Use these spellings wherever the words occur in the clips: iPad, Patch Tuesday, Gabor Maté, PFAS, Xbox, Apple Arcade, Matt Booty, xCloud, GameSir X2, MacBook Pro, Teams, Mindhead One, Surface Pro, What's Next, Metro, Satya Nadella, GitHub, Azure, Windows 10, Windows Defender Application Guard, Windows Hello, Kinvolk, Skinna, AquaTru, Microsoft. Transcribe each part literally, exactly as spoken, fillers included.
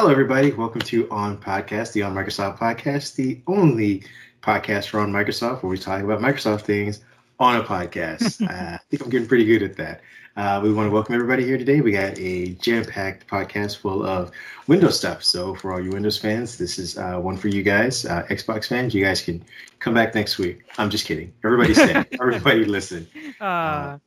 Hello, everybody. Welcome to OnPodcast, the On Microsoft podcast, the only podcast for On Microsoft, where we talk about Microsoft things on a podcast. uh, I think I'm getting pretty good at that. Uh, we want to welcome everybody here today. We got a jam-packed podcast full of Windows stuff. So for all you Windows fans, this is uh, one for you guys. Uh, Xbox fans, you guys can come back next week. I'm just kidding. Everybody stay. Everybody listen. Uh, uh,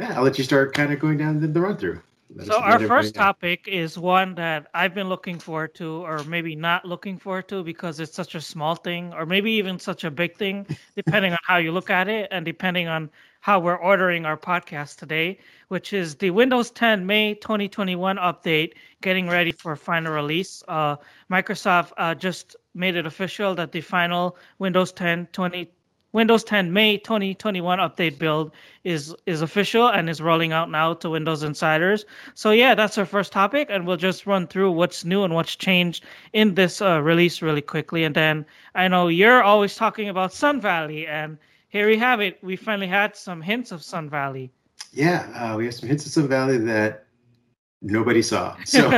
yeah, I'll let you start kind of going down the, the run-through. Let so our first topic is one that I've been looking forward to, or maybe not looking forward to, because it's such a small thing, or maybe even such a big thing, depending on how you look at it and depending on how we're ordering our podcast today, which is the Windows ten May twenty twenty-one update getting ready for final release. Uh, Microsoft uh, just made it official that the final Windows ten twenty Windows ten May twenty twenty-one update build is is official and is rolling out now to Windows insiders. So yeah, that's our first topic, and we'll just run through what's new and what's changed in this uh, release really quickly. And then I know you're always talking about Sun Valley, and here we have it. We finally had some hints of Sun Valley. Yeah, uh, we have some hints of Sun Valley that nobody saw. So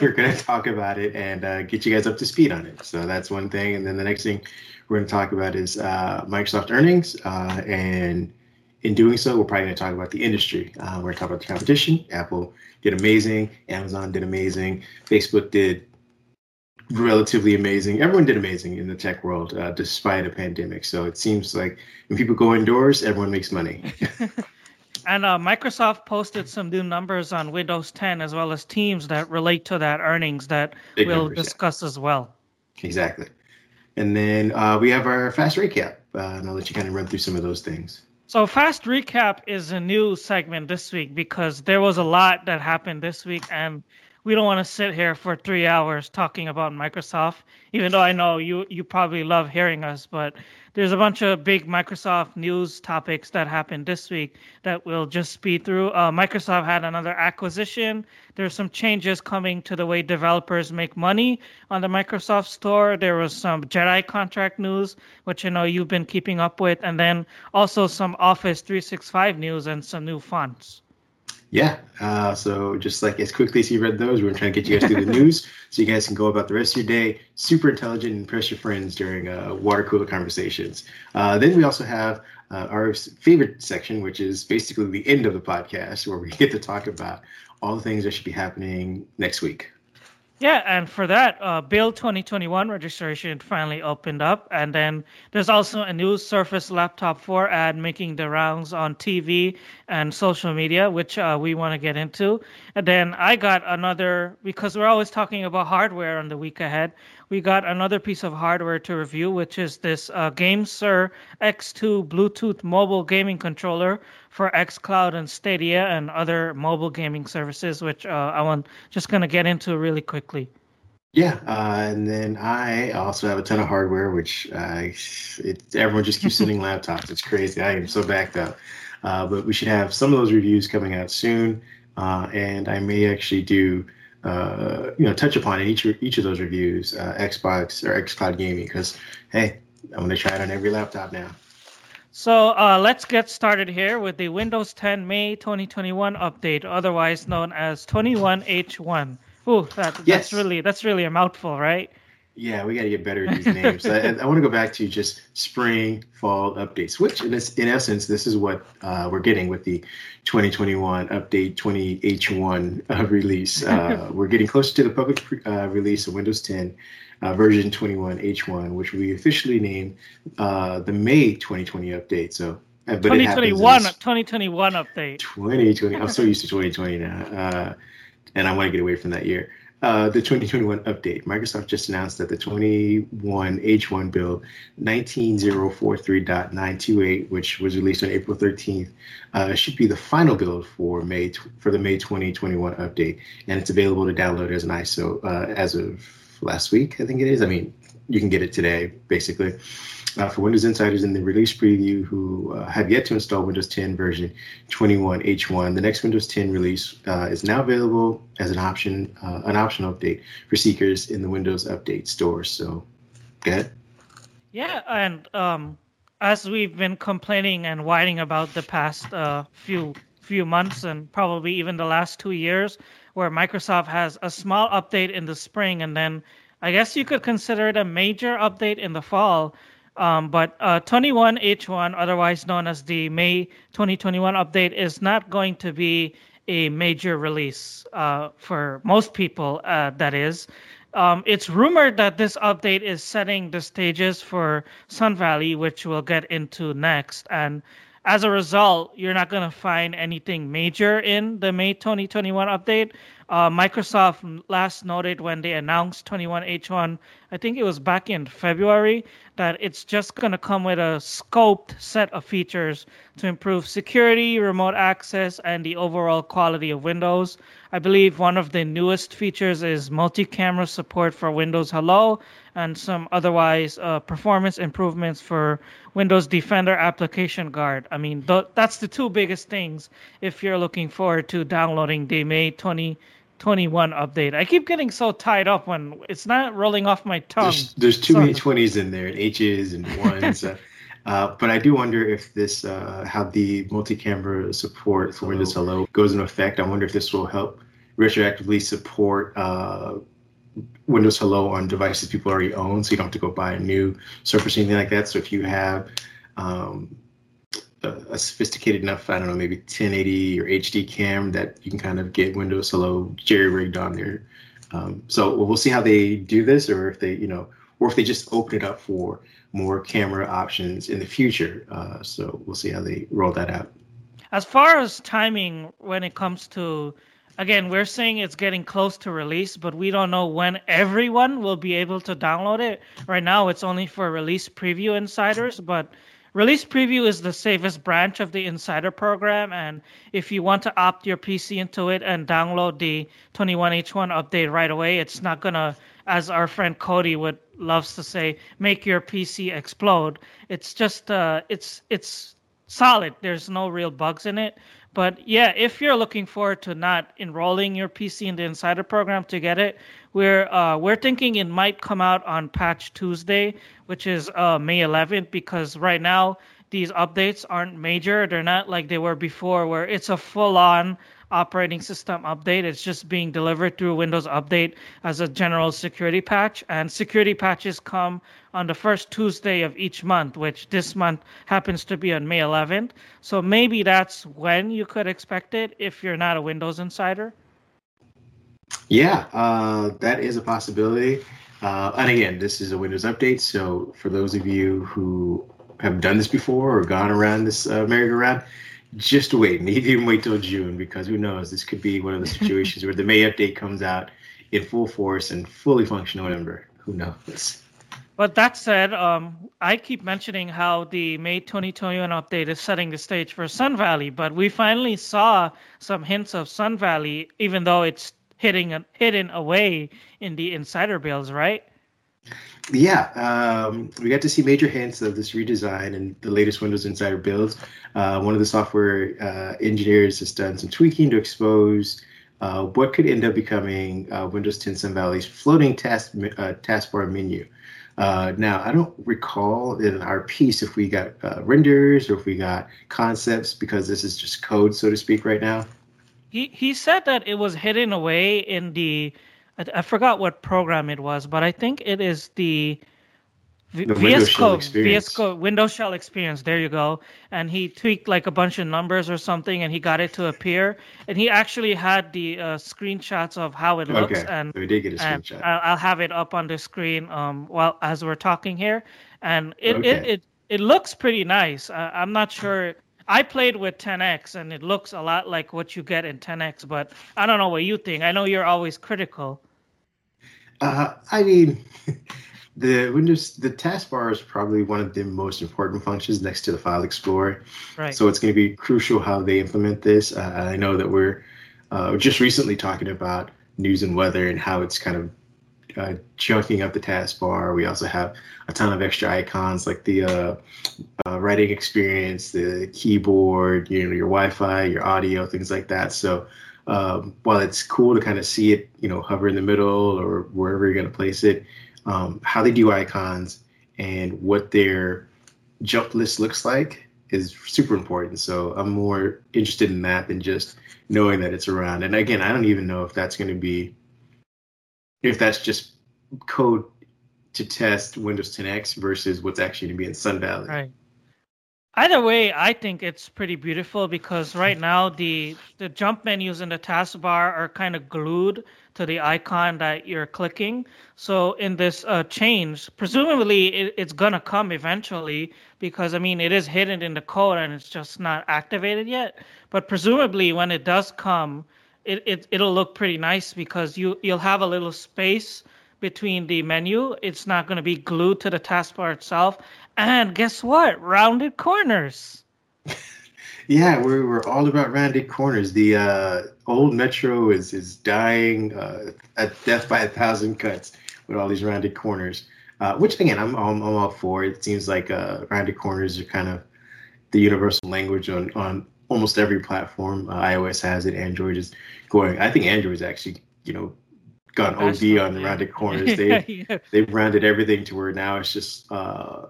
we're going to talk about it and uh, get you guys up to speed on it. So that's one thing. And then the next thing we're going to talk about is uh, Microsoft earnings. Uh, and in doing so, we're probably going to talk about the industry. Uh, we're going to talk about the competition. Apple did amazing. Amazon did amazing. Facebook did relatively amazing. Everyone did amazing in the tech world, uh, despite a pandemic. So it seems like when people go indoors, everyone makes money. And uh, Microsoft posted some new numbers on Windows ten, as well as Teams, that relate to that earnings that Big we'll numbers, discuss yeah. as well. Exactly. And then uh, we have our fast recap, uh, and I'll let you kind of run through some of those things. So fast recap is a new segment this week because there was a lot that happened this week, and we don't want to sit here for three hours talking about Microsoft, even though I know you, you probably love hearing us, but there's a bunch of big Microsoft news topics that happened this week that we'll just speed through. Uh, Microsoft had another acquisition. There's some changes coming to the way developers make money on the Microsoft Store. There was some JEDI contract news, which I know you've been keeping up with, and then also some Office three sixty-five news and some new fonts. Yeah, uh, so just like as quickly as you read those, we're trying to get you guys through the news so you guys can go about the rest of your day super intelligent and impress your friends during uh, water cooler conversations. Uh, then we also have uh, our favorite section, which is basically the end of the podcast, where we get to talk about all the things that should be happening next week. Yeah, and for that, uh, Build twenty twenty-one registration finally opened up. And then there's also a new Surface Laptop four ad making the rounds on T V and social media, which uh, we want to get into. And then I got another, because we're always talking about hardware on the week ahead, we got another piece of hardware to review, which is this uh, GameSir X two Bluetooth mobile gaming controller for xCloud and Stadia and other mobile gaming services, which uh, I'm just going to get into really quickly. Yeah, uh, and then I also have a ton of hardware, which uh, it, everyone just keeps sending laptops. It's crazy. I am so backed up. Uh, but we should have some of those reviews coming out soon, uh, and I may actually do... Uh, you know, touch upon in each each of those reviews, uh, Xbox or xCloud gaming, because hey, I'm going to try it on every laptop now. So uh, let's get started here with the Windows ten May twenty twenty-one update, otherwise known as twenty-one H one. Ooh, that, that's yes. really that's really a mouthful, right? Yeah, we got to get better at these names. I, I want to go back to just spring, fall updates, which in, this, in essence, this is what uh, we're getting with the twenty twenty-one update twenty H one uh, release. Uh, we're getting closer to the public uh, release of Windows ten uh, version twenty-one H one, which we officially named uh, the May twenty twenty update. So, uh, but twenty twenty-one, it twenty twenty-one update. twenty twenty. I'm so used to twenty twenty now, uh, and I want to get away from that year. Uh, the twenty twenty-one update. Microsoft just announced that the twenty-one H one build nineteen oh forty-three point nine two eight, which was released on April thirteenth, uh, should be the final build for May for the May twenty twenty-one update, and it's available to download as an I S O uh, as of last week, I think it is. I mean, you can get it today, basically. Uh, for Windows Insiders in the release preview who uh, have yet to install Windows ten version twenty-one H one, the next Windows ten release uh, is now available as an option, uh, an optional update for seekers in the Windows Update Store. So, go ahead. Yeah, and um, as we've been complaining and whining about the past uh, few few months and probably even the last two years where Microsoft has a small update in the spring, and then I guess you could consider it a major update in the fall. Um, but uh, twenty-one H one, otherwise known as the May twenty twenty-one update, is not going to be a major release uh, for most people, uh, that is. Um, it's rumored that this update is setting the stages for Sun Valley, which we'll get into next. And as a result, you're not going to find anything major in the May twenty twenty-one update. Uh, Microsoft last noted when they announced twenty-one H one, I think it was back in February, that it's just going to come with a scoped set of features to improve security, remote access, and the overall quality of Windows. I believe one of the newest features is multi-camera support for Windows Hello and some otherwise uh, performance improvements for Windows Defender Application Guard. I mean, th- that's the two biggest things if you're looking forward to downloading the May twenty twenty-one update. I keep getting so tied up when it's not rolling off my tongue. There's, there's too so. many twenties in there, and H's and ones. uh, uh, but I do wonder if this, uh, how the multi-camera support for Windows Hello goes in effect. I wonder if this will help retroactively support uh, Windows Hello on devices people already own, so you don't have to go buy a new Surface or anything like that. So if you have um, a, a sophisticated enough, I don't know, maybe ten eighty or H D cam, that you can kind of get Windows Hello jerry-rigged on there. Um, so we'll see how they do this, or if they, you know, or if they just open it up for more camera options in the future. Uh, so we'll see how they roll that out. As far as timing, when it comes to, again, we're saying it's getting close to release, but we don't know when everyone will be able to download it. Right now, it's only for release preview insiders, but release preview is the safest branch of the insider program. And if you want to opt your P C into it and download the twenty-one H one update right away, it's not going to, as our friend Cody would loves to say, make your P C explode. It's just, uh, it's it's solid. There's no real bugs in it. But yeah, if you're looking forward to not enrolling your P C in the Insider program to get it, we're uh, we're thinking it might come out on Patch Tuesday, which is uh, May eleventh, because right now these updates aren't major. They're not like they were before, where it's a full-on operating system update. It's just being delivered through Windows Update as a general security patch. And security patches come on the first Tuesday of each month, which this month happens to be on May eleventh. So maybe that's when you could expect it if you're not a Windows insider. Yeah, uh, that is a possibility. Uh, and again, this is a Windows update. So for those of you who have done this before or gone around this uh, merry-go-round, just wait. Maybe even wait till June, because who knows? This could be one of the situations where the May update comes out in full force and fully functional in November. Who knows? But that said, um, I keep mentioning how the May twenty twenty-one update is setting the stage for Sun Valley, but we finally saw some hints of Sun Valley, even though it's hitting hidden away in the insider builds, right? Yeah, um, we got to see major hints of this redesign and the latest Windows Insider builds. Uh, one of the software uh, engineers has done some tweaking to expose uh, what could end up becoming uh, Windows ten Sun Valley's floating task uh, taskbar menu. Uh, now, I don't recall in our piece if we got uh, renders or if we got concepts, because this is just code, so to speak, right now. He he said that it was hidden away in the, I forgot what program it was, but I think it is the, v- the V S Code, V S Code, Windows Shell Experience. There you go. And he tweaked like a bunch of numbers or something, and he got it to appear. And he actually had the uh, screenshots of how it looks. Okay, and so we did get a screenshot. I'll have it up on the screen um, while as we're talking here. And it okay. it, it it looks pretty nice. Uh, I'm not sure. I played with ten X, and it looks a lot like what you get in ten X, but I don't know what you think. I know you're always critical. Uh, I mean, the Windows, the taskbar is probably one of the most important functions next to the File Explorer. Right. So it's going to be crucial how they implement this. Uh, I know that we're uh, just recently talking about news and weather and how it's kind of uh, junking up the taskbar. We also have a ton of extra icons like the uh, uh, writing experience, the keyboard, you know, your Wi-Fi, your audio, things like that. So Um, while it's cool to kind of see it, you know, hover in the middle or wherever you're going to place it, um, how they do icons and what their jump list looks like is super important. So I'm more interested in that than just knowing that it's around. And again, I don't even know if that's going to be, if that's just code to test Windows ten X versus what's actually going to be in Sun Valley. Right. Either way, I think it's pretty beautiful because right now the the jump menus and the taskbar are kind of glued to the icon that you're clicking. So in this uh, change, presumably it, it's going to come eventually because, I mean, it is hidden in the code and it's just not activated yet. But presumably when it does come, it, it, it'll look pretty nice because you, you'll have a little space between the menu. It's not going to be glued to the taskbar itself. And guess what? Rounded corners. Yeah, we're we're all about rounded corners. The uh, old Metro is is dying uh, at death by a thousand cuts with all these rounded corners. Uh, which again, I'm, I'm I'm all for. It seems like uh, rounded corners are kind of the universal language on, on almost every platform. Uh, iOS has it. Android is going. I think Android's actually you know gone O D on the rounded corners. They yeah. they've rounded everything to where now it's just. Uh,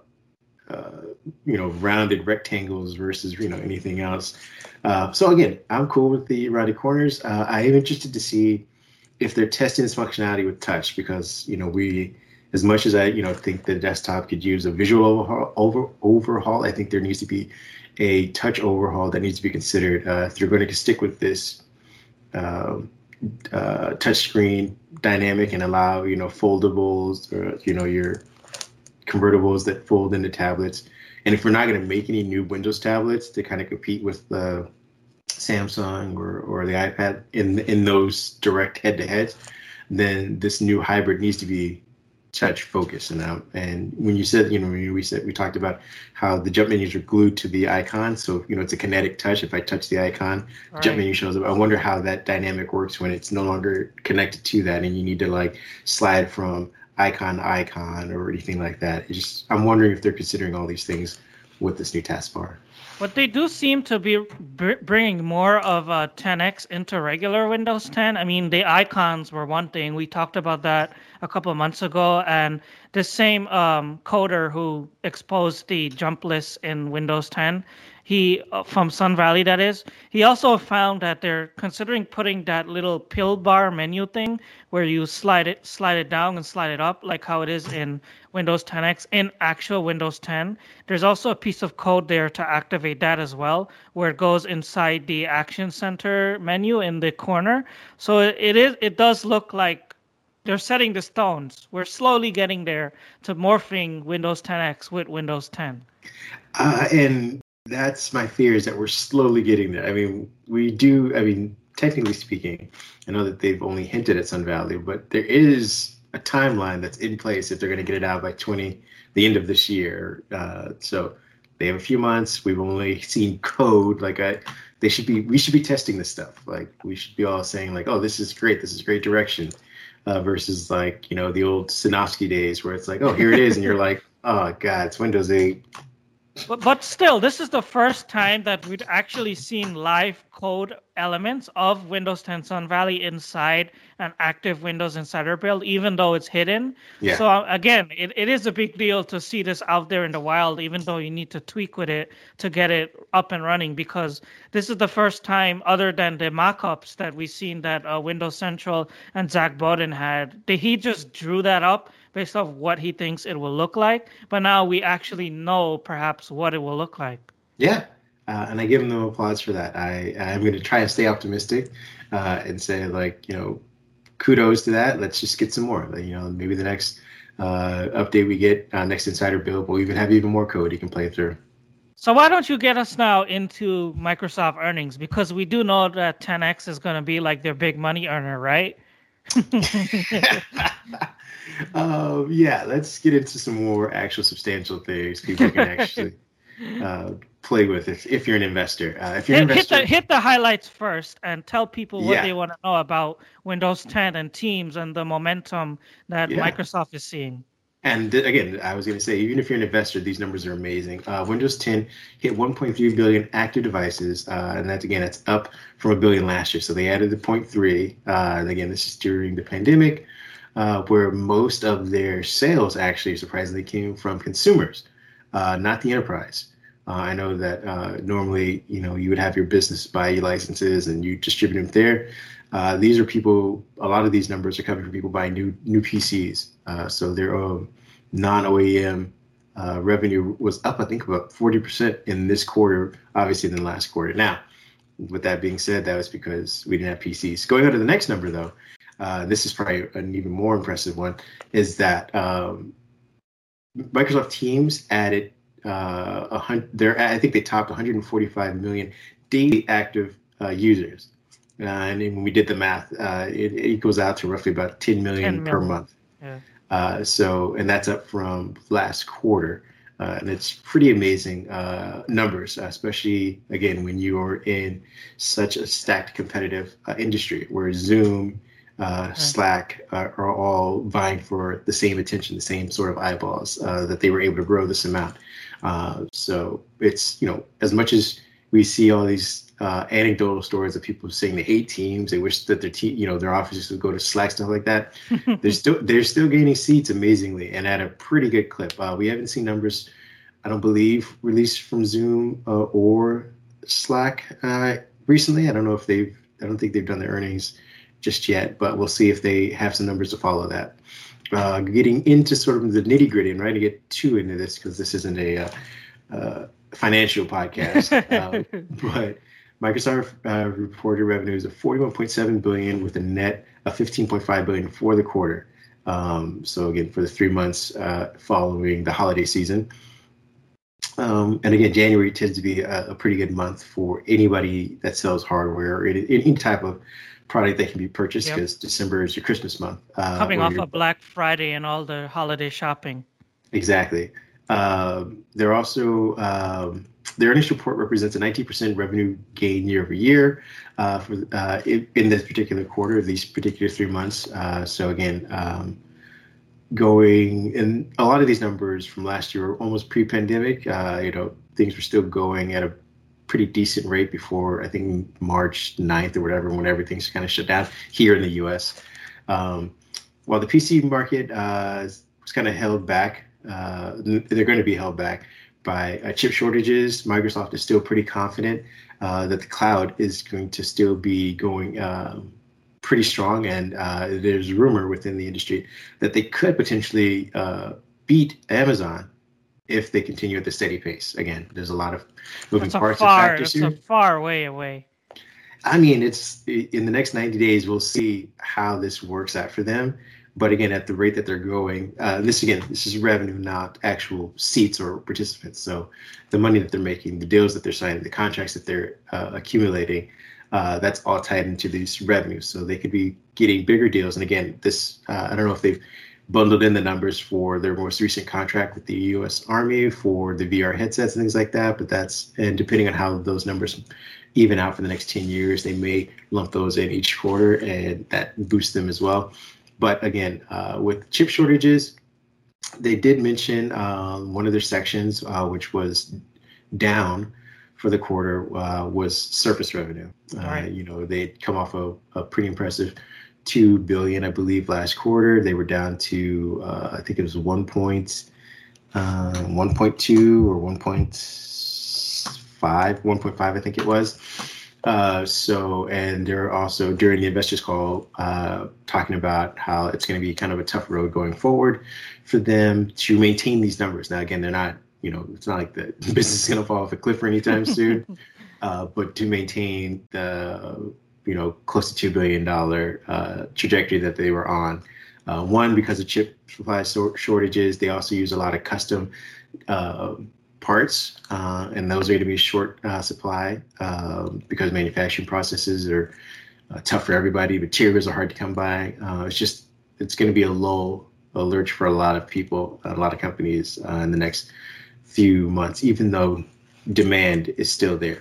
Uh, you know, rounded rectangles versus, you know, anything else. Uh, so again, I'm cool with the rounded corners. Uh, I am interested to see if they're testing this functionality with touch because, you know, we, as much as I, you know, think the desktop could use a visual overhaul, over, overhaul I think there needs to be a touch overhaul that needs to be considered. Uh, if they're going to stick with this uh, uh, touchscreen dynamic and allow, you know, foldables or, you know, your convertibles that fold into tablets, and if we're not going to make any new Windows tablets to kind of compete with the uh, Samsung or, or the iPad in in those direct head-to-heads, then this new hybrid needs to be touch focused. And out and when you said you know when we said we talked about how the jump menus are glued to the icon, so you know it's a kinetic touch. If I touch the icon, the jump menu shows up. I wonder how that dynamic works when it's no longer connected to that, and you need to like slide from icon to icon or anything like that. It's just I'm wondering if they're considering all these things with this new taskbar. But they do seem to be br- bringing more of uh, ten X into regular Windows ten. I mean, the icons were one thing. We talked about that a couple of months ago, and the same um, coder who exposed the jump list in Windows ten, he uh, from Sun Valley, that is, he also found that they're considering putting that little pill bar menu thing where you slide it, slide it down and slide it up, like how it is in Windows ten X, in actual Windows ten. There's also a piece of code there to activate that as well, where it goes inside the Action Center menu in the corner. So it is, it does look like they're setting the stones. We're slowly getting there to morphing Windows ten X with Windows ten. Uh, and that's my fear, is that we're slowly getting there. I mean, we do, I mean, technically speaking, I know that they've only hinted at Sun Valley, but there is a timeline that's in place if they're going to get it out by twenty, the end of this year. Uh, so they have a few months. We've only seen code. Like I, they should be, we should be testing this stuff. Like we should be all saying like, oh, this is great. This is great direction uh, versus like, you know, the old Sanofsky days where it's like, oh, here it is. And you're like, oh God, it's Windows eight. But, but still, this is the first time that we've actually seen live code elements of Windows ten Sun Valley inside an active Windows Insider build, even though it's hidden. Yeah. So again, it, it is a big deal to see this out there in the wild, even though you need to tweak with it to get it up and running, because this is the first time, other than the mockups that we've seen that uh, Windows Central and Zach Bowden had, that he just drew that up based off what he thinks it will look like. But now we actually know perhaps what it will look like. Yeah, uh, and I give them applause for that. I, I'm going to try and stay optimistic uh, and say, like, you know, kudos to that. Let's just get some more. You know, maybe the next uh, update we get, uh, next Insider Build, we'll even have even more code you can play through. So why don't you get us now into Microsoft earnings? Because we do know that ten X is going to be like their big money earner, right? uh, yeah, let's get into some more actual substantial things people can actually uh, play with if, if you're an investor. Uh, if you're hit, an investor, hit the, hit the highlights first and tell people what yeah. they want to know about Windows ten and Teams and the momentum that yeah. Microsoft is seeing. And th- again, I was going to say, even if you're an investor, these numbers are amazing. Uh, Windows ten hit one point three billion active devices, uh, and that's, again, that's up from a billion last year. So they added the zero point three. Uh, and again, this is during the pandemic, uh, where most of their sales actually, surprisingly, came from consumers, uh, not the enterprise. Uh, I know that uh, normally, you know, you would have your business buy licenses and you distribute them there. Uh, these are people, a lot of these numbers are coming from people buying new new P Cs. Uh, so their um, non-O E M uh, revenue was up, I think, about forty percent in this quarter, obviously, than last quarter. Now, with that being said, that was because we didn't have P Cs. Going on to the next number, though, uh, this is probably an even more impressive one, is that um, Microsoft Teams added Uh, a hundred, they're, I think they topped one hundred forty-five million daily active uh, users. Uh, and when we did the math, uh, it, it equals out to roughly about ten million per month. Yeah. Uh, so, and that's up from last quarter. Uh, and it's pretty amazing uh, numbers, especially, again, when you are in such a stacked competitive uh, industry where Zoom, uh, yeah. Slack uh, are all vying for the same attention, the same sort of eyeballs uh, that they were able to grow this amount. Uh, so it's, you know, as much as we see all these uh, anecdotal stories of people saying they hate Teams, they wish that their team, you know, their offices would go to Slack, stuff like that. they're still they're still gaining seats amazingly and at a pretty good clip. Uh, we haven't seen numbers, I don't believe, released from Zoom uh, or Slack uh, recently. I don't know if they've I don't think they've done their earnings just yet, but we'll see if they have some numbers to follow that. Uh, getting into sort of the nitty gritty, and right to get too into this because this isn't a uh, uh, financial podcast. uh, but Microsoft uh, reported revenues of forty-one point seven billion dollars with a net of fifteen point five billion dollars for the quarter. Um, so again, for the three months uh, following the holiday season. Um, and again, January tends to be a, a pretty good month for anybody that sells hardware or any, any type of product that can be purchased, because yep. December is your Christmas month. Uh, Coming off of Black Friday and all the holiday shopping. Exactly. Uh, they're also, um, their initial report represents a nineteen percent revenue gain year over year uh, for, uh, in, in this particular quarter, these particular three months. Uh, so again, um, going, and a lot of these numbers from last year were almost pre-pandemic. Uh, you know, things were still going at a pretty decent rate before, I think, March ninth or whatever, when everything's kind of shut down here in the U S. Um, while the P C market uh, was kind of held back, uh, they're going to be held back by uh, chip shortages, Microsoft is still pretty confident uh, that the cloud is going to still be going uh, pretty strong. And uh, there's rumor within the industry that they could potentially uh, beat Amazon if they continue at the steady pace. Again, there's a lot of moving that's parts far, and factors here. It's a far way away. I mean, it's in the next ninety days, we'll see how this works out for them. But again, at the rate that they're going, uh, this again, this is revenue, not actual seats or participants. So the money that they're making, the deals that they're signing, the contracts that they're uh, accumulating, uh, that's all tied into these revenues. So they could be getting bigger deals. And again, this, uh, I don't know if they've bundled in the numbers for their most recent contract with the U S Army for the V R headsets and things like that. But that's, and depending on how those numbers even out for the next ten years, they may lump those in each quarter and that boosts them as well. But again, uh, with chip shortages, they did mention um, one of their sections, uh, which was down for the quarter, uh, was Surface revenue. Uh, right. You know, they'd come off a, a pretty impressive two billion dollars, I believe, last quarter. They were down to, uh, I think it was one point, uh, one point two or one point five, one point five, I think it was. Uh, so, and they're also during the investors call uh, talking about how it's going to be kind of a tough road going forward for them to maintain these numbers. Now, again, they're not, you know, it's not like the business is going to fall off a cliff or anytime soon, uh, but to maintain the you know, close to two billion dollars uh, trajectory that they were on. Uh, one, because of chip supply sor- shortages, they also use a lot of custom uh, parts, uh, and those are going to be short uh, supply uh, because manufacturing processes are uh, tough for everybody. Materials are hard to come by. Uh, it's just, it's going to be a lull, a lurch for a lot of people, a lot of companies uh, in the next few months, even though demand is still there.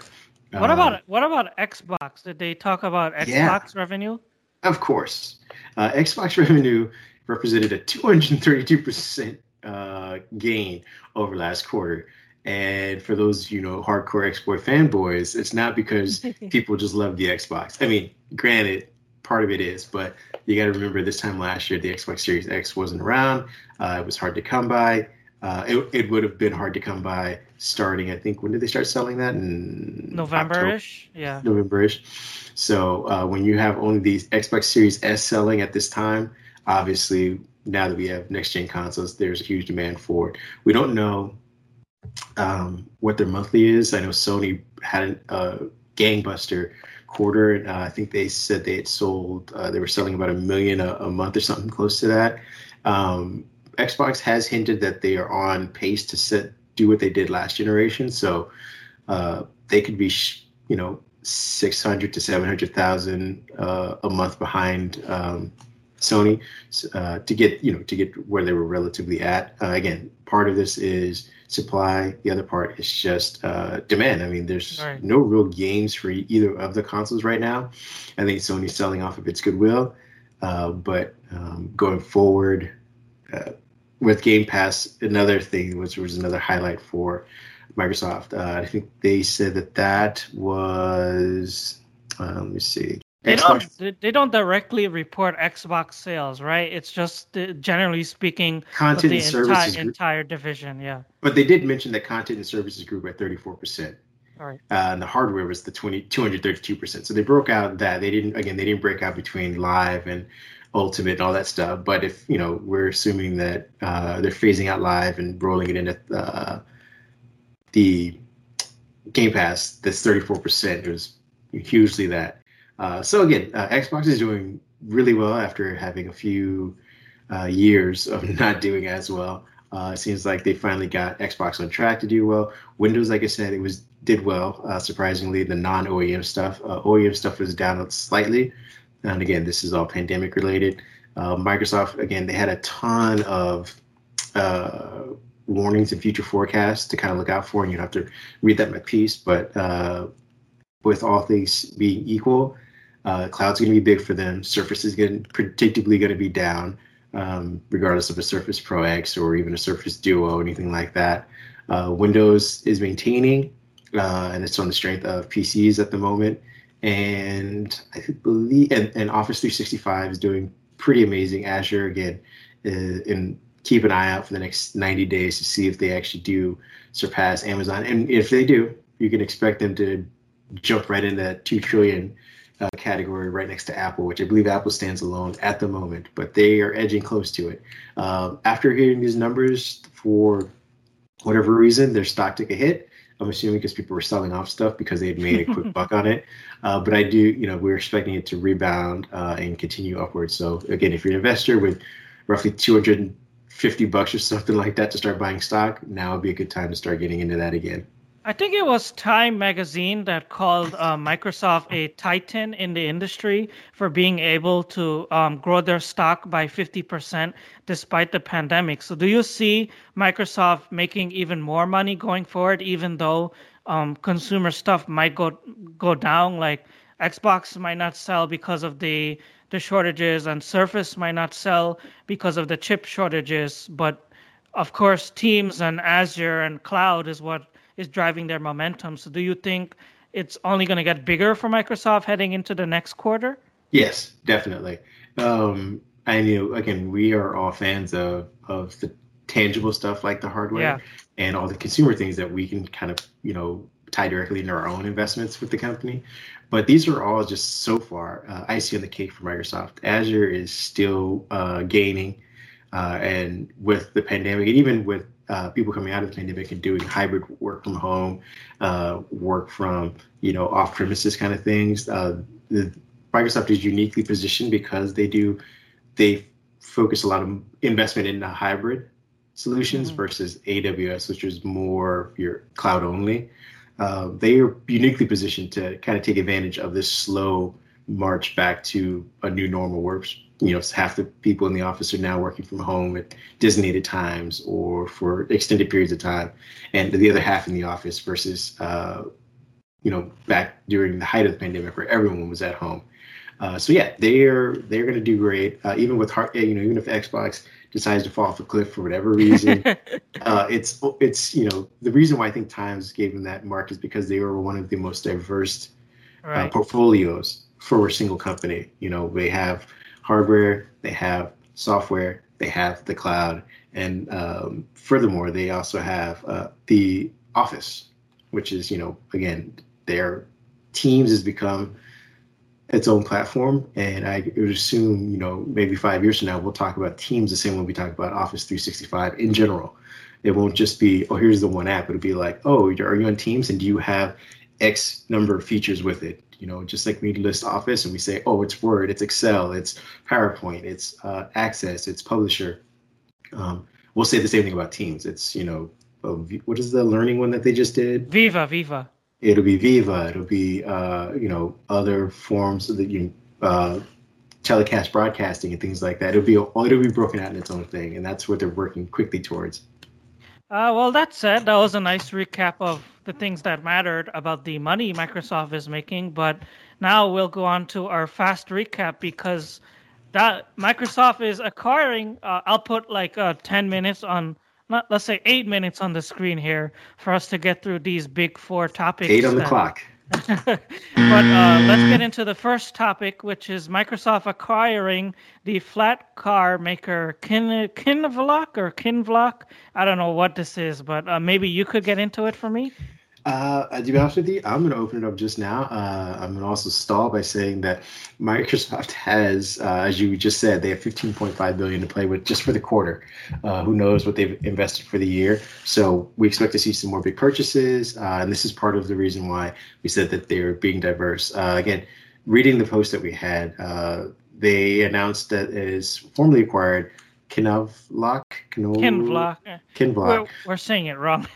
What about what about Xbox? Did they talk about Xbox yeah, revenue? Of course. Uh, Xbox revenue represented a two hundred thirty-two percent uh, gain over last quarter. And for those, you know, hardcore Xbox fanboys, it's not because people just love the Xbox. I mean, granted, part of it is, but you got to remember this time last year, the Xbox Series X wasn't around. Uh, it was hard to come by. Uh, it, it would have been hard to come by starting, I think, when did they start selling that? In November-ish? October, yeah. November-ish. So uh, when you have only these Xbox Series S selling at this time, obviously, now that we have next-gen consoles, there's a huge demand for it. We don't know um, what their monthly is. I know Sony had a uh, gangbuster quarter, and uh, I think they said they had sold, uh, they were selling about a million a, a month or something close to that. Um Xbox has hinted that they are on pace to set, do what they did last generation. So uh, they could be, sh- you know, six hundred to seven hundred thousand uh, a month behind um, Sony uh, to get, you know, to get where they were relatively at. Uh, again, part of this is supply. The other part is just uh, demand. I mean, there's right. no real games for either of the consoles right now. I think Sony's selling off of its goodwill, uh, but um, going forward, uh, with Game Pass, another thing which was another highlight for Microsoft. Uh, I think they said that that was. Uh, let me see. They Xbox. don't. They don't directly report Xbox sales, right? It's just uh, generally speaking, content the and services entire, entire division. Yeah. But they did mention that content and services grew by thirty-four percent. All right. Uh, and the hardware was the twenty, two hundred thirty-two percent. So they broke out that they didn't. Again, they didn't break out between Live and Ultimate and all that stuff, but if you know, we're assuming that uh, they're phasing out Live and rolling it into uh, the Game Pass, that's thirty-four percent. It was hugely that. Uh, so again, uh, Xbox is doing really well after having a few uh, years of not doing as well. Uh, it seems like they finally got Xbox on track to do well. Windows, like I said, it was did well. Uh, surprisingly, the non-O E M stuff, uh, O E M stuff was down slightly. And again, this is all pandemic related. Uh, Microsoft, again, they had a ton of uh, warnings and future forecasts to kind of look out for, and you don't have to read that in my piece. But uh, with all things being equal, uh, cloud's going to be big for them. Surface is going predictably going to be down, um, regardless of a Surface Pro X or even a Surface Duo, anything like that. Uh, Windows is maintaining, uh, and it's on the strength of P Cs at the moment. And I believe, and, and Office three sixty-five is doing pretty amazing. Azure, again, uh, and keep an eye out for the next ninety days to see if they actually do surpass Amazon. And if they do, you can expect them to jump right into that two trillion uh, category right next to Apple, which I believe Apple stands alone at the moment, but they are edging close to it. Uh, after hearing these numbers, for whatever reason, their stock took a hit. I'm assuming because people were selling off stuff because they had made a quick buck on it. Uh, but I do, you know, we're expecting it to rebound uh, and continue upwards. So again, if you're an investor with roughly two hundred fifty bucks or something like that to start buying stock, now would be a good time to start getting into that again. I think it was Time Magazine that called uh, Microsoft a titan in the industry for being able to um, grow their stock by fifty percent despite the pandemic. So do you see Microsoft making even more money going forward, even though um, consumer stuff might go go down, like Xbox might not sell because of the, the shortages, and Surface might not sell because of the chip shortages. But, of course, Teams and Azure and Cloud is what is driving their momentum. So do you think it's only going to get bigger for Microsoft heading into the next quarter? Yes, definitely. Um, I knew, again, we are all fans of, of the tangible stuff like the hardware yeah. and all the consumer things that we can kind of, you know, tie directly into our own investments with the company. But these are all just so far uh, icing on the cake for Microsoft. Azure is still uh, gaining. Uh, and with the pandemic, and even with Uh, people coming out of the pandemic and doing hybrid work from home, uh, work from, you know, off premises kind of things. Uh, the, Microsoft is uniquely positioned because they do, they focus a lot of investment in the hybrid solutions mm-hmm. versus A W S, which is more your cloud only. Uh, they are uniquely positioned to kind of take advantage of this slow march back to a new normal work. You know, half the people in the office are now working from home at designated times or for extended periods of time, and the other half in the office versus, uh, you know, back during the height of the pandemic where everyone was at home. Uh, so yeah, they're they're going to do great. Uh, even with hard, you know, even if Xbox decides to fall off a cliff for whatever reason, uh, it's it's you know the reason why I think Times gave them that mark is because they were one of the most diverse right. uh, portfolios for a single company. You know, they have hardware, they have software, they have the cloud, and um, furthermore, they also have uh, the Office, which is, you know, again, their Teams has become its own platform, and I would assume, you know, maybe five years from now, we'll talk about Teams the same way we talk about Office three sixty-five in general. It won't just be, oh, here's the one app. It'll be like, oh, are you on Teams, and do you have X number of features with it? You know, just like we list Office and we say, oh, it's Word, it's Excel, it's PowerPoint, it's uh, Access, it's Publisher. Um, we'll say the same thing about Teams. It's, you know, what is the learning one that they just did? Viva, Viva. It'll be Viva. It'll be, uh, you know, other forms of the, you know, uh, telecast broadcasting and things like that. It'll be it'll be broken out in its own thing, and that's what they're working quickly towards. Uh, well, that said, that was a nice recap of the things that mattered about the money Microsoft is making. But now we'll go on to our fast recap, because that Microsoft is acquiring. Uh, I'll put like uh, ten minutes on. Not, let's say eight minutes on the screen here for us to get through these big four topics. Eight on the that, clock. But uh, let's get into the first topic, which is Microsoft acquiring the Flatcar maker Kin Kinvolk or Kinvolk. I don't know what this is, but uh, maybe you could get into it for me. Uh, to be honest with you, I'm going to open it up just now. Uh, I'm going to also stall by saying that Microsoft has, uh, as you just said, they have fifteen point five billion dollars to play with just for the quarter. Uh, who knows what they've invested for the year? So we expect to see some more big purchases, uh, and this is part of the reason why we said that they're being diverse. Uh, again, reading the post that we had, uh, they announced that it is formally acquired. Kinvolk, Kinvolk, Kinvolk. We're, we're saying it wrong.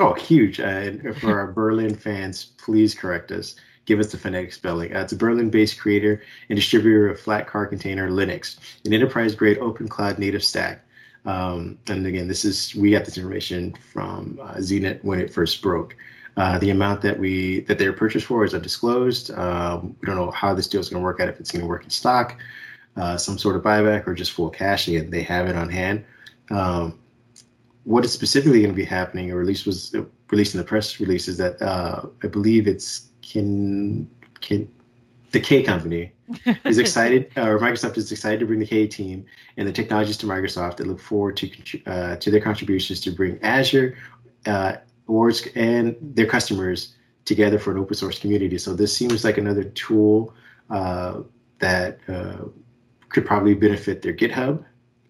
Oh, huge! Uh, and for our Berlin fans, please correct us. Give us the phonetic spelling. Uh, it's a Berlin-based creator and distributor of Flatcar Container Linux, an enterprise-grade open cloud native stack. Um, and again, this is we got this information from uh, Zenit when it first broke. Uh, the amount that we that they're purchased for is undisclosed. Um, we don't know how this deal is going to work out. If it's going to work in stock. Uh, some sort of buyback or just full cash, and they have it on hand. Um, what is specifically going to be happening, or at least was released in the press release, is that uh, I believe it's Kin, Kin, the K company is excited, or Microsoft is excited to bring the K team and the technologies to Microsoft. They look forward to uh, to their contributions to bring Azure uh, awards and their customers together for an open source community. So this seems like another tool uh, that. Uh, could probably benefit their GitHub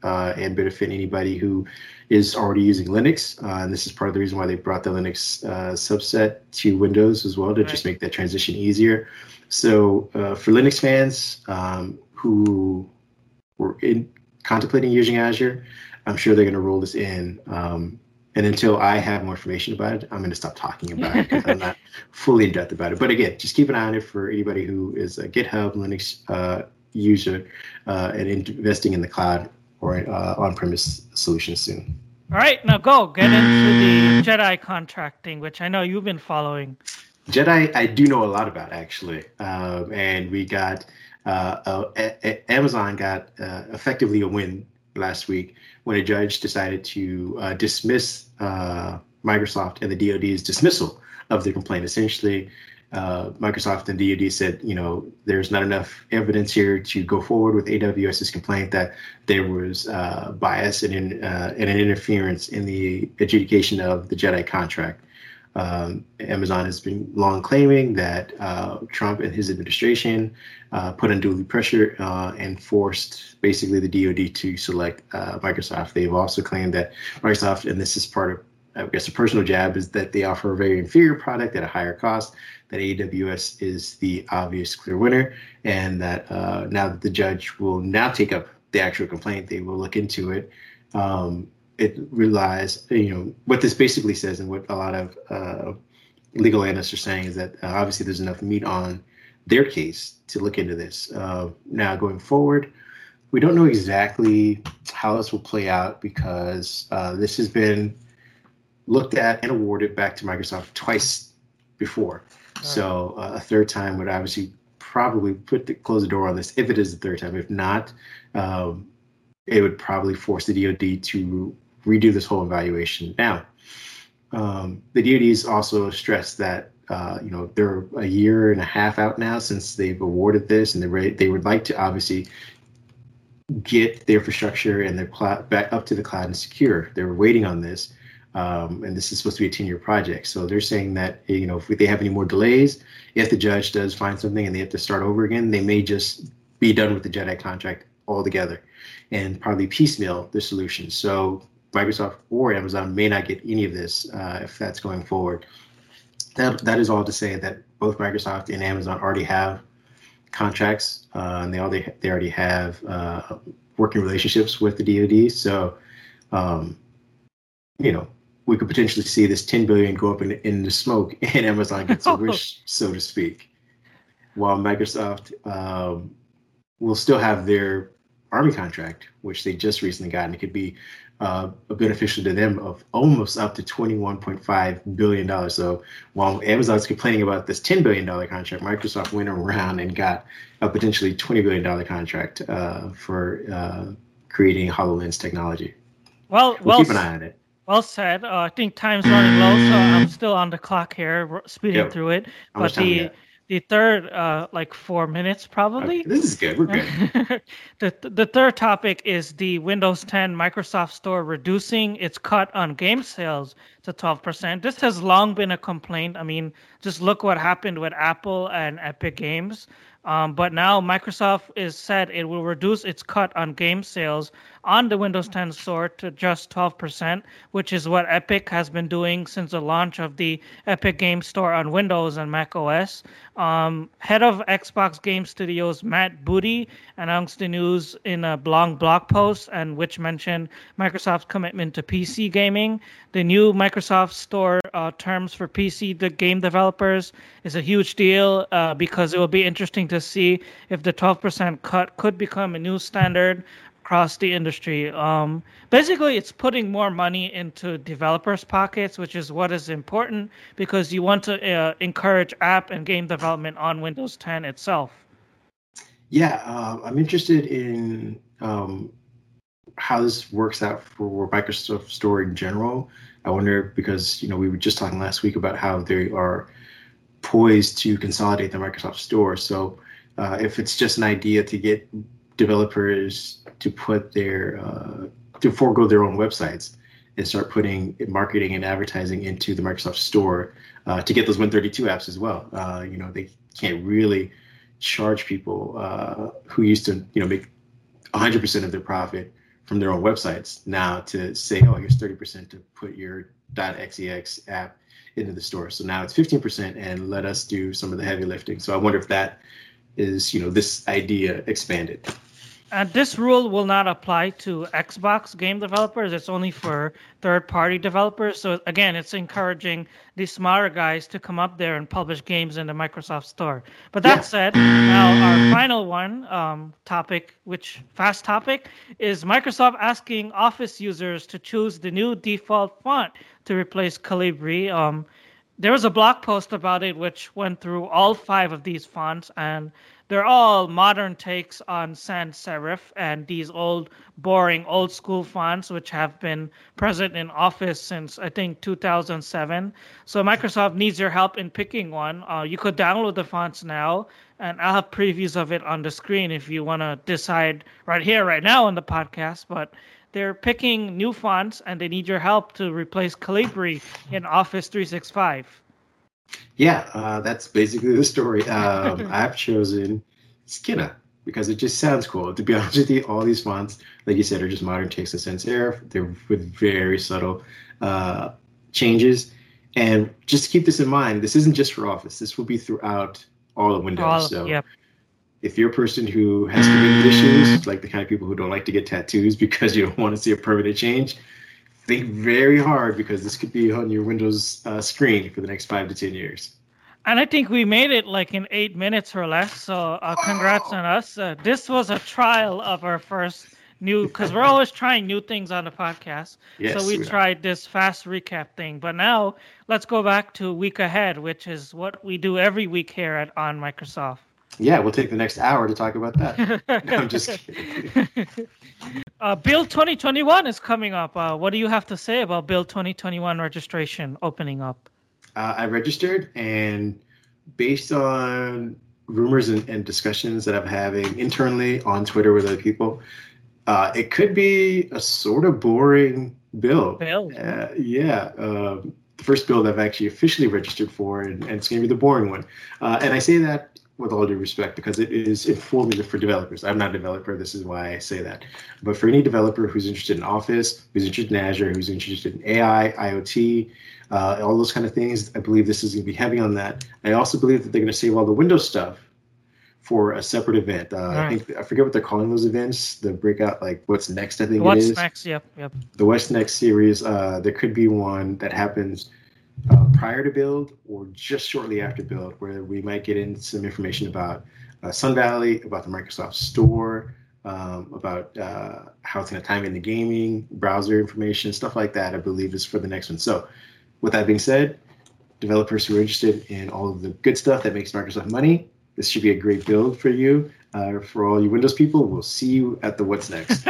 uh, and benefit anybody who is already using Linux. Uh, and this is part of the reason why they brought the Linux uh, subset to Windows as well, to right. just make that transition easier. So uh, for Linux fans um, who were in, contemplating using Azure, I'm sure they're going to roll this in. Um, and until I have more information about it, I'm going to stop talking about it because I'm not fully in depth about it. But again, just keep an eye on it for anybody who is a GitHub, Linux uh user uh, and investing in the cloud or uh, on-premise solutions soon. All right, now go get into the JEDI contracting, which I know you've been following. JEDI, I do know a lot about, actually. Um, and we got, uh, uh, a- Amazon got uh, effectively a win last week when a judge decided to uh, dismiss uh, Microsoft and the D O D's dismissal of the complaint. Essentially, Uh, Microsoft and D O D said, you know, there's not enough evidence here to go forward with AWS's complaint that there was uh, bias and, in, uh, and an interference in the adjudication of the JEDI contract. Um, Amazon has been long claiming that uh, Trump and his administration uh, put undue pressure uh, and forced basically the D O D to select uh, Microsoft. They've also claimed that Microsoft, and this is part of I guess a personal jab, is that they offer a very inferior product at a higher cost, that A W S is the obvious clear winner, and that uh, now that the judge will now take up the actual complaint, they will look into it. Um, it relies, you know, what this basically says and what a lot of uh, legal analysts are saying is that uh, obviously there's enough meat on their case to look into this. Uh, now going forward, we don't know exactly how this will play out because uh, this has been looked at and awarded back to Microsoft twice before. Right. So uh, a third time would obviously probably put the, close the door on this if it is the third time. If not, um, it would probably force the D O D to redo this whole evaluation. Now, um, the D O D's also stressed that uh, you know they're a year and a half out now since they've awarded this, and they they would like to obviously get their infrastructure and their cloud back up to the cloud and secure. They were waiting on this, um, and this is supposed to be a ten-year project. So they're saying that, you know, if they have any more delays, if the judge does find something and they have to start over again, they may just be done with the JEDI contract altogether and probably piecemeal their solution. So Microsoft or Amazon may not get any of this uh, if that's going forward. That that is all to say that both Microsoft and Amazon already have contracts, uh, and they already they already have uh, working relationships with the D O D. So, um, you know, we could potentially see this ten billion dollars go up in, in the smoke, and Amazon gets a wish, so to speak, while Microsoft um, will still have their Army contract, which they just recently got, and it could be uh, beneficial to them of almost up to twenty-one point five billion dollars. So while Amazon's complaining about this ten billion dollars contract, Microsoft went around and got a potentially twenty billion dollars contract uh, for uh, creating HoloLens technology. Well, we'll, well keep an eye on it. Well said. Uh, I think time's running low, so I'm still on the clock here, speeding yep. through it. How but the The third, uh, like four minutes probably. Okay, this is good. We're good. the The third topic is the Windows ten Microsoft Store reducing its cut on game sales to twelve percent. This has long been a complaint. I mean, just look what happened with Apple and Epic Games. Um, but now Microsoft is said it will reduce its cut on game sales on the Windows ten store to just twelve percent, which is what Epic has been doing since the launch of the Epic Game Store on Windows and macOS. Um, head of Xbox Game Studios Matt Booty announced the news in a long blog post, and which mentioned Microsoft's commitment to P C gaming. The new Microsoft Store uh, terms for P C the game developers is a huge deal uh, because it will be interesting to see if the twelve percent cut could become a new standard across the industry. Um, basically, it's putting more money into developers' pockets, which is what is important because you want to uh, encourage app and game development on Windows ten itself. Yeah, uh, I'm interested in um, how this works out for Microsoft Store in general. I wonder because, you know, we were just talking last week about how they are poised to consolidate the Microsoft Store. So uh, if it's just an idea to get developers to put their, uh, to forego their own websites and start putting marketing and advertising into the Microsoft Store uh, to get those one thirty-two apps as well. Uh, you know, they can't really charge people uh, who used to, you know, make one hundred percent of their profit from their own websites now to say, oh, here's thirty percent to put your .xex app into the store. So now it's fifteen percent and let us do some of the heavy lifting. So I wonder if that is, you know, this idea expanded. And this rule will not apply to Xbox game developers. It's only for third-party developers. So, again, it's encouraging these smaller guys to come up there and publish games in the Microsoft Store. But that yeah. said, now our final one um, topic, which fast topic, is Microsoft asking Office users to choose the new default font to replace Calibri. Um, there was a blog post about it, which went through all five of these fonts, and they're all modern takes on sans serif and these old, boring, old-school fonts, which have been present in Office since, I think, two thousand seven. So Microsoft needs your help in picking one. Uh, you could download the fonts now, and I'll have previews of it on the screen if you want to decide right here, right now on the podcast. But they're picking new fonts, and they need your help to replace Calibri in Office three sixty-five. Yeah, uh, that's basically the story. Um, I've chosen Skinna because it just sounds cool. To be honest with you, all these fonts, like you said, are just modern takes and sans serif. They're with very subtle uh, changes. And just keep this in mind, this isn't just for Office. This will be throughout all of Windows. All, so yep. If you're a person who has commitment issues, like the kind of people who don't like to get tattoos because you don't want to see a permanent change, think very hard because this could be on your Windows uh, screen for the next five to ten years. And I think we made it like in eight minutes or less. So uh, congrats oh. on us. Uh, this was a trial of our first new, because we're always trying new things on the podcast. Yes, so we, we tried are. this fast recap thing. But now let's go back to week ahead, which is what we do every week here at On Microsoft. Yeah, we'll take the next hour to talk about that. No, I'm just kidding. uh, Build twenty twenty-one is coming up. Uh, what do you have to say about Build twenty twenty-one registration opening up? Uh, I registered, and based on rumors and, and discussions that I'm having internally on Twitter with other people, Uh, it could be a sort of boring build. Build. Uh, yeah. Um, the first build I've actually officially registered for, and, and it's going to be the boring one. Uh, and I say that with all due respect because it is informative for developers. I'm not a developer. This is why I say that. But for any developer who's interested in Office, who's interested in Azure, who's interested in A I, IoT, uh, all those kind of things, I believe this is going to be heavy on that. I also believe that they're going to save all the Windows stuff for a separate event. Uh, right. I think I forget what they're calling those events. The breakout, like What's Next, I think What's it is. What's Next, yep, yep. The What's Next series, uh, there could be one that happens uh, prior to Build or just shortly after Build, where we might get in some information about uh, Sun Valley, about the Microsoft Store, um, about uh, how it's going to time into gaming, browser information, stuff like that, I believe is for the next one. So with that being said, developers who are interested in all of the good stuff that makes Microsoft money, this should be a great build for you. Uh, for all you Windows people, we'll see you at the What's Next.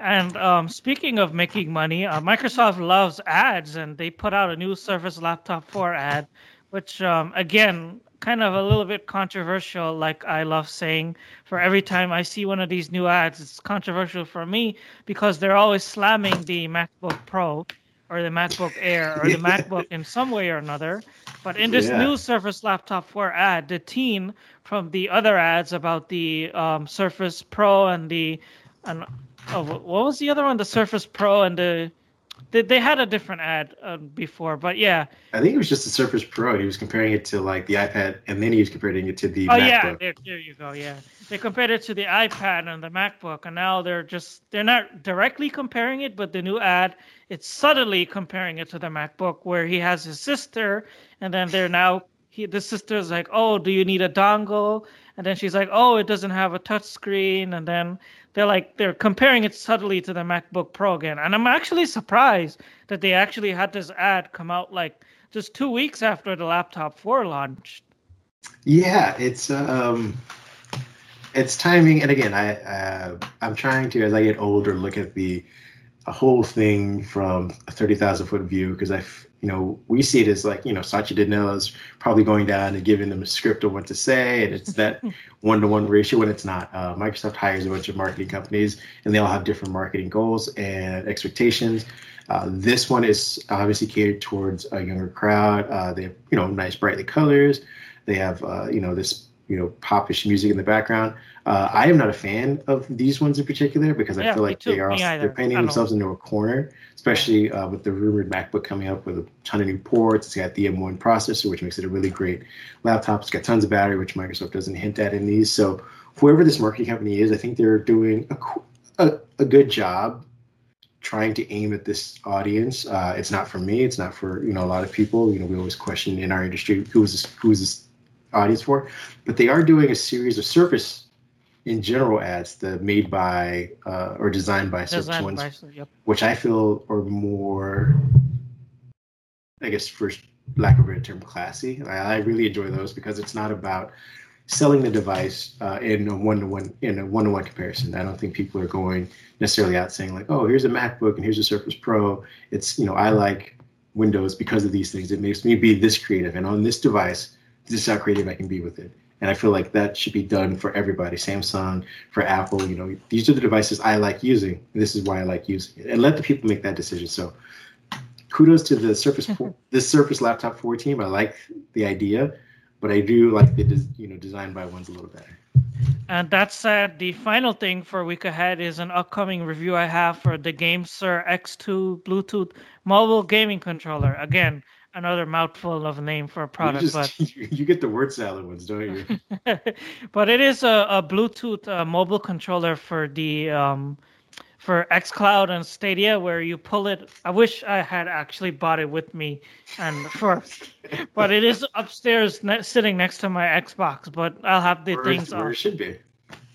And um, speaking of making money, uh, Microsoft loves ads, and they put out a new Surface Laptop four ad, which, um, again, kind of a little bit controversial, like I love saying. For every time I see one of these new ads, it's controversial for me because they're always slamming the MacBook Pro or the MacBook Air, or the MacBook in some way or another. But in this yeah. new Surface Laptop four ad, the team from the other ads about the um, Surface Pro and the... and oh, what was the other one? The Surface Pro and the... They, they had a different ad uh, before, but yeah. I think it was just the Surface Pro. He was comparing it to like the iPad, and then he was comparing it to the oh, MacBook. Oh, yeah, there, there you go, yeah. They compared it to the iPad and the MacBook, and now they're just... They're not directly comparing it, but the new ad... It's subtly comparing it to the MacBook where he has his sister, and then they're now, he, the sister's like, oh, do you need a dongle? And then she's like, oh, it doesn't have a touch screen. And then they're like, they're comparing it subtly to the MacBook Pro again. And I'm actually surprised that they actually had this ad come out like just two weeks after the Laptop four launched. Yeah, it's, um, it's timing. And again, I, uh, I'm trying to, as I get older, look at the, a whole thing from a thirty thousand foot view, because I, you know, we see it as like, you know, Satya Nadella is probably going down and giving them a script of what to say, and it's that one-to-one ratio when it's not. Uh, Microsoft hires a bunch of marketing companies, and they all have different marketing goals and expectations. Uh, this one is obviously catered towards a younger crowd. Uh, they have, you know, nice brightly colors. They have, uh, you know, this, you know, popish music in the background. Uh, I am not a fan of these ones in particular because I yeah, feel like they are also, they're painting themselves into a corner, especially uh, with the rumored MacBook coming up with a ton of new ports. It's got the M one processor, which makes it a really great laptop. It's got tons of battery, which Microsoft doesn't hint at in these. So whoever this marketing company is, I think they're doing a, a, a good job trying to aim at this audience. Uh, it's not for me. It's not for, you know, a lot of people. You know, we always question in our industry, who is this, who is this audience for? But they are doing a series of Surface in general ads that made by uh, or designed by Surface ones, by, yep. which I feel are more, I guess, for lack of a better term, classy. I, I really enjoy those because it's not about selling the device uh, in a one-to-one in a one-to-one comparison. I don't think people are going necessarily out saying like, oh, here's a MacBook and here's a Surface Pro. It's, you know, I like Windows because of these things. It makes me be this creative, and on this device, this is how creative I can be with it. And I feel like that should be done for everybody, Samsung, for Apple. You know, these are the devices I like using. This is why I like using it. And let the people make that decision. So kudos to the Surface four, this Surface Laptop four team. I like the idea, but I do like the, you know, design by ones a little better. And that said, the final thing for week ahead is an upcoming review I have for the GameSir X two Bluetooth mobile gaming controller. Again, another mouthful of a name for a product. You, just, but... you get the word salad ones, don't you? But it is a, a Bluetooth uh, mobile controller for the um, for xCloud and Stadia, where you pull it. I wish I had actually bought it with me and first, but it is upstairs ne- sitting next to my Xbox. But I'll have the where things on. Where it should be.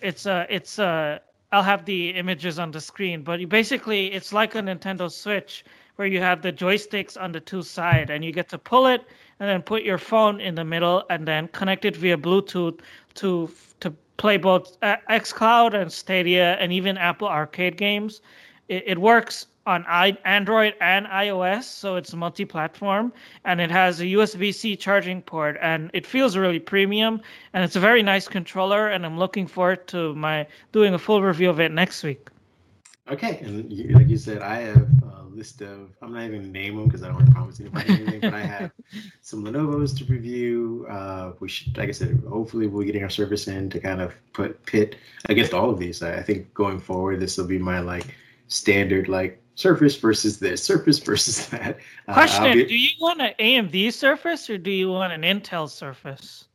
It's a. It's a. I'll have the images on the screen. But you basically, it's like a Nintendo Switch, where you have the joysticks on the two sides, and you get to pull it and then put your phone in the middle and then connect it via Bluetooth to to play both xCloud and Stadia and even Apple Arcade games. It, it works on I- Android and iOS, so it's multi-platform, and it has a U S B C charging port, and it feels really premium, and it's a very nice controller, and I'm looking forward to my doing a full review of it next week. Okay, and like you said, I have a list of, I'm not even going to name them because I don't want to promise anybody anything, but I have some Lenovo's to review. Uh, we should, like I said, hopefully we're getting our service in to kind of put pit against all of these. I, I think going forward, this will be my like standard like Surface versus this, Surface versus that. Uh, Question, be, do you want an A M D Surface or do you want an Intel Surface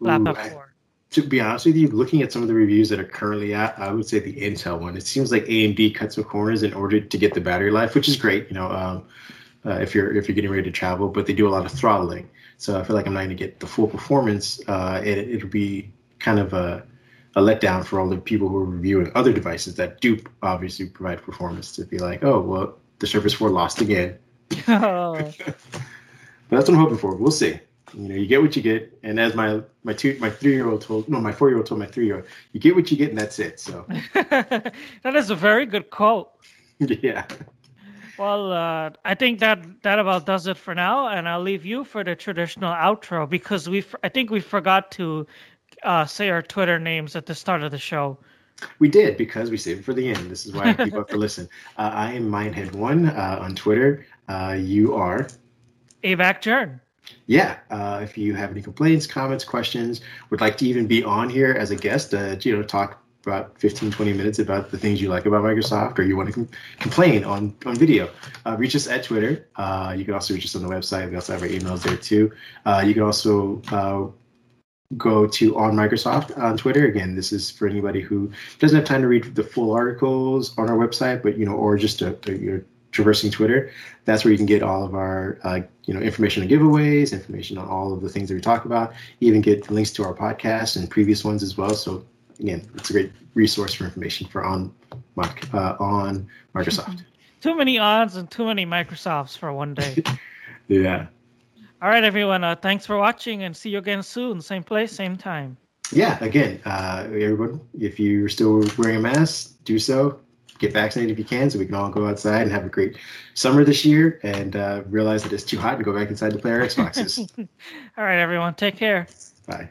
Laptop four? To be honest with you, looking at some of the reviews that are currently out, I would say the Intel one. It seems like A M D cut some corners in order to get the battery life, which is great, you know, um, uh, if you're if you're getting ready to travel. But they do a lot of throttling, so I feel like I'm not going to get the full performance. Uh, and it, it'll be kind of a, a letdown for all the people who are reviewing other devices that do obviously provide performance to be like, oh, well, the Surface four lost again. Oh. But that's what I'm hoping for. We'll see. You know, you get what you get, and as my my two my three year old told no my four year old told my three year old, you get what you get, and that's it. So that is a very good quote. Yeah. Well, uh, I think that that about does it for now, and I'll leave you for the traditional outro because we I think we forgot to uh, say our Twitter names at the start of the show. We did because we saved it for the end. This is why I keep up for listen. Uh, I am Mindhead one uh, on Twitter. Uh, you are Avac Jern. Yeah, uh, if you have any complaints, comments, questions, would like to even be on here as a guest, uh, you know, talk about fifteen, twenty minutes about the things you like about Microsoft or you want to com- complain on, on video, uh, reach us at Twitter. Uh, you can also reach us on the website. We also have our emails there, too. Uh, you can also uh, go to On Microsoft on Twitter. Again, this is for anybody who doesn't have time to read the full articles on our website, but, you know, or just a, a, your Traversing Twitter. That's where you can get all of our uh, you know, information on giveaways, information on all of the things that we talk about, even get links to our podcast and previous ones as well. So again, it's a great resource for information for on uh, on Microsoft. Too many odds and too many Microsofts for one day. Yeah. All right, everyone. Uh, thanks for watching and see you again soon. Same place, same time. Yeah. Again, uh, everyone, if you're still wearing a mask, do so. Get vaccinated if you can so we can all go outside and have a great summer this year and uh, realize that it's too hot to go back inside to play our Xboxes. All right, everyone. Take care. Bye.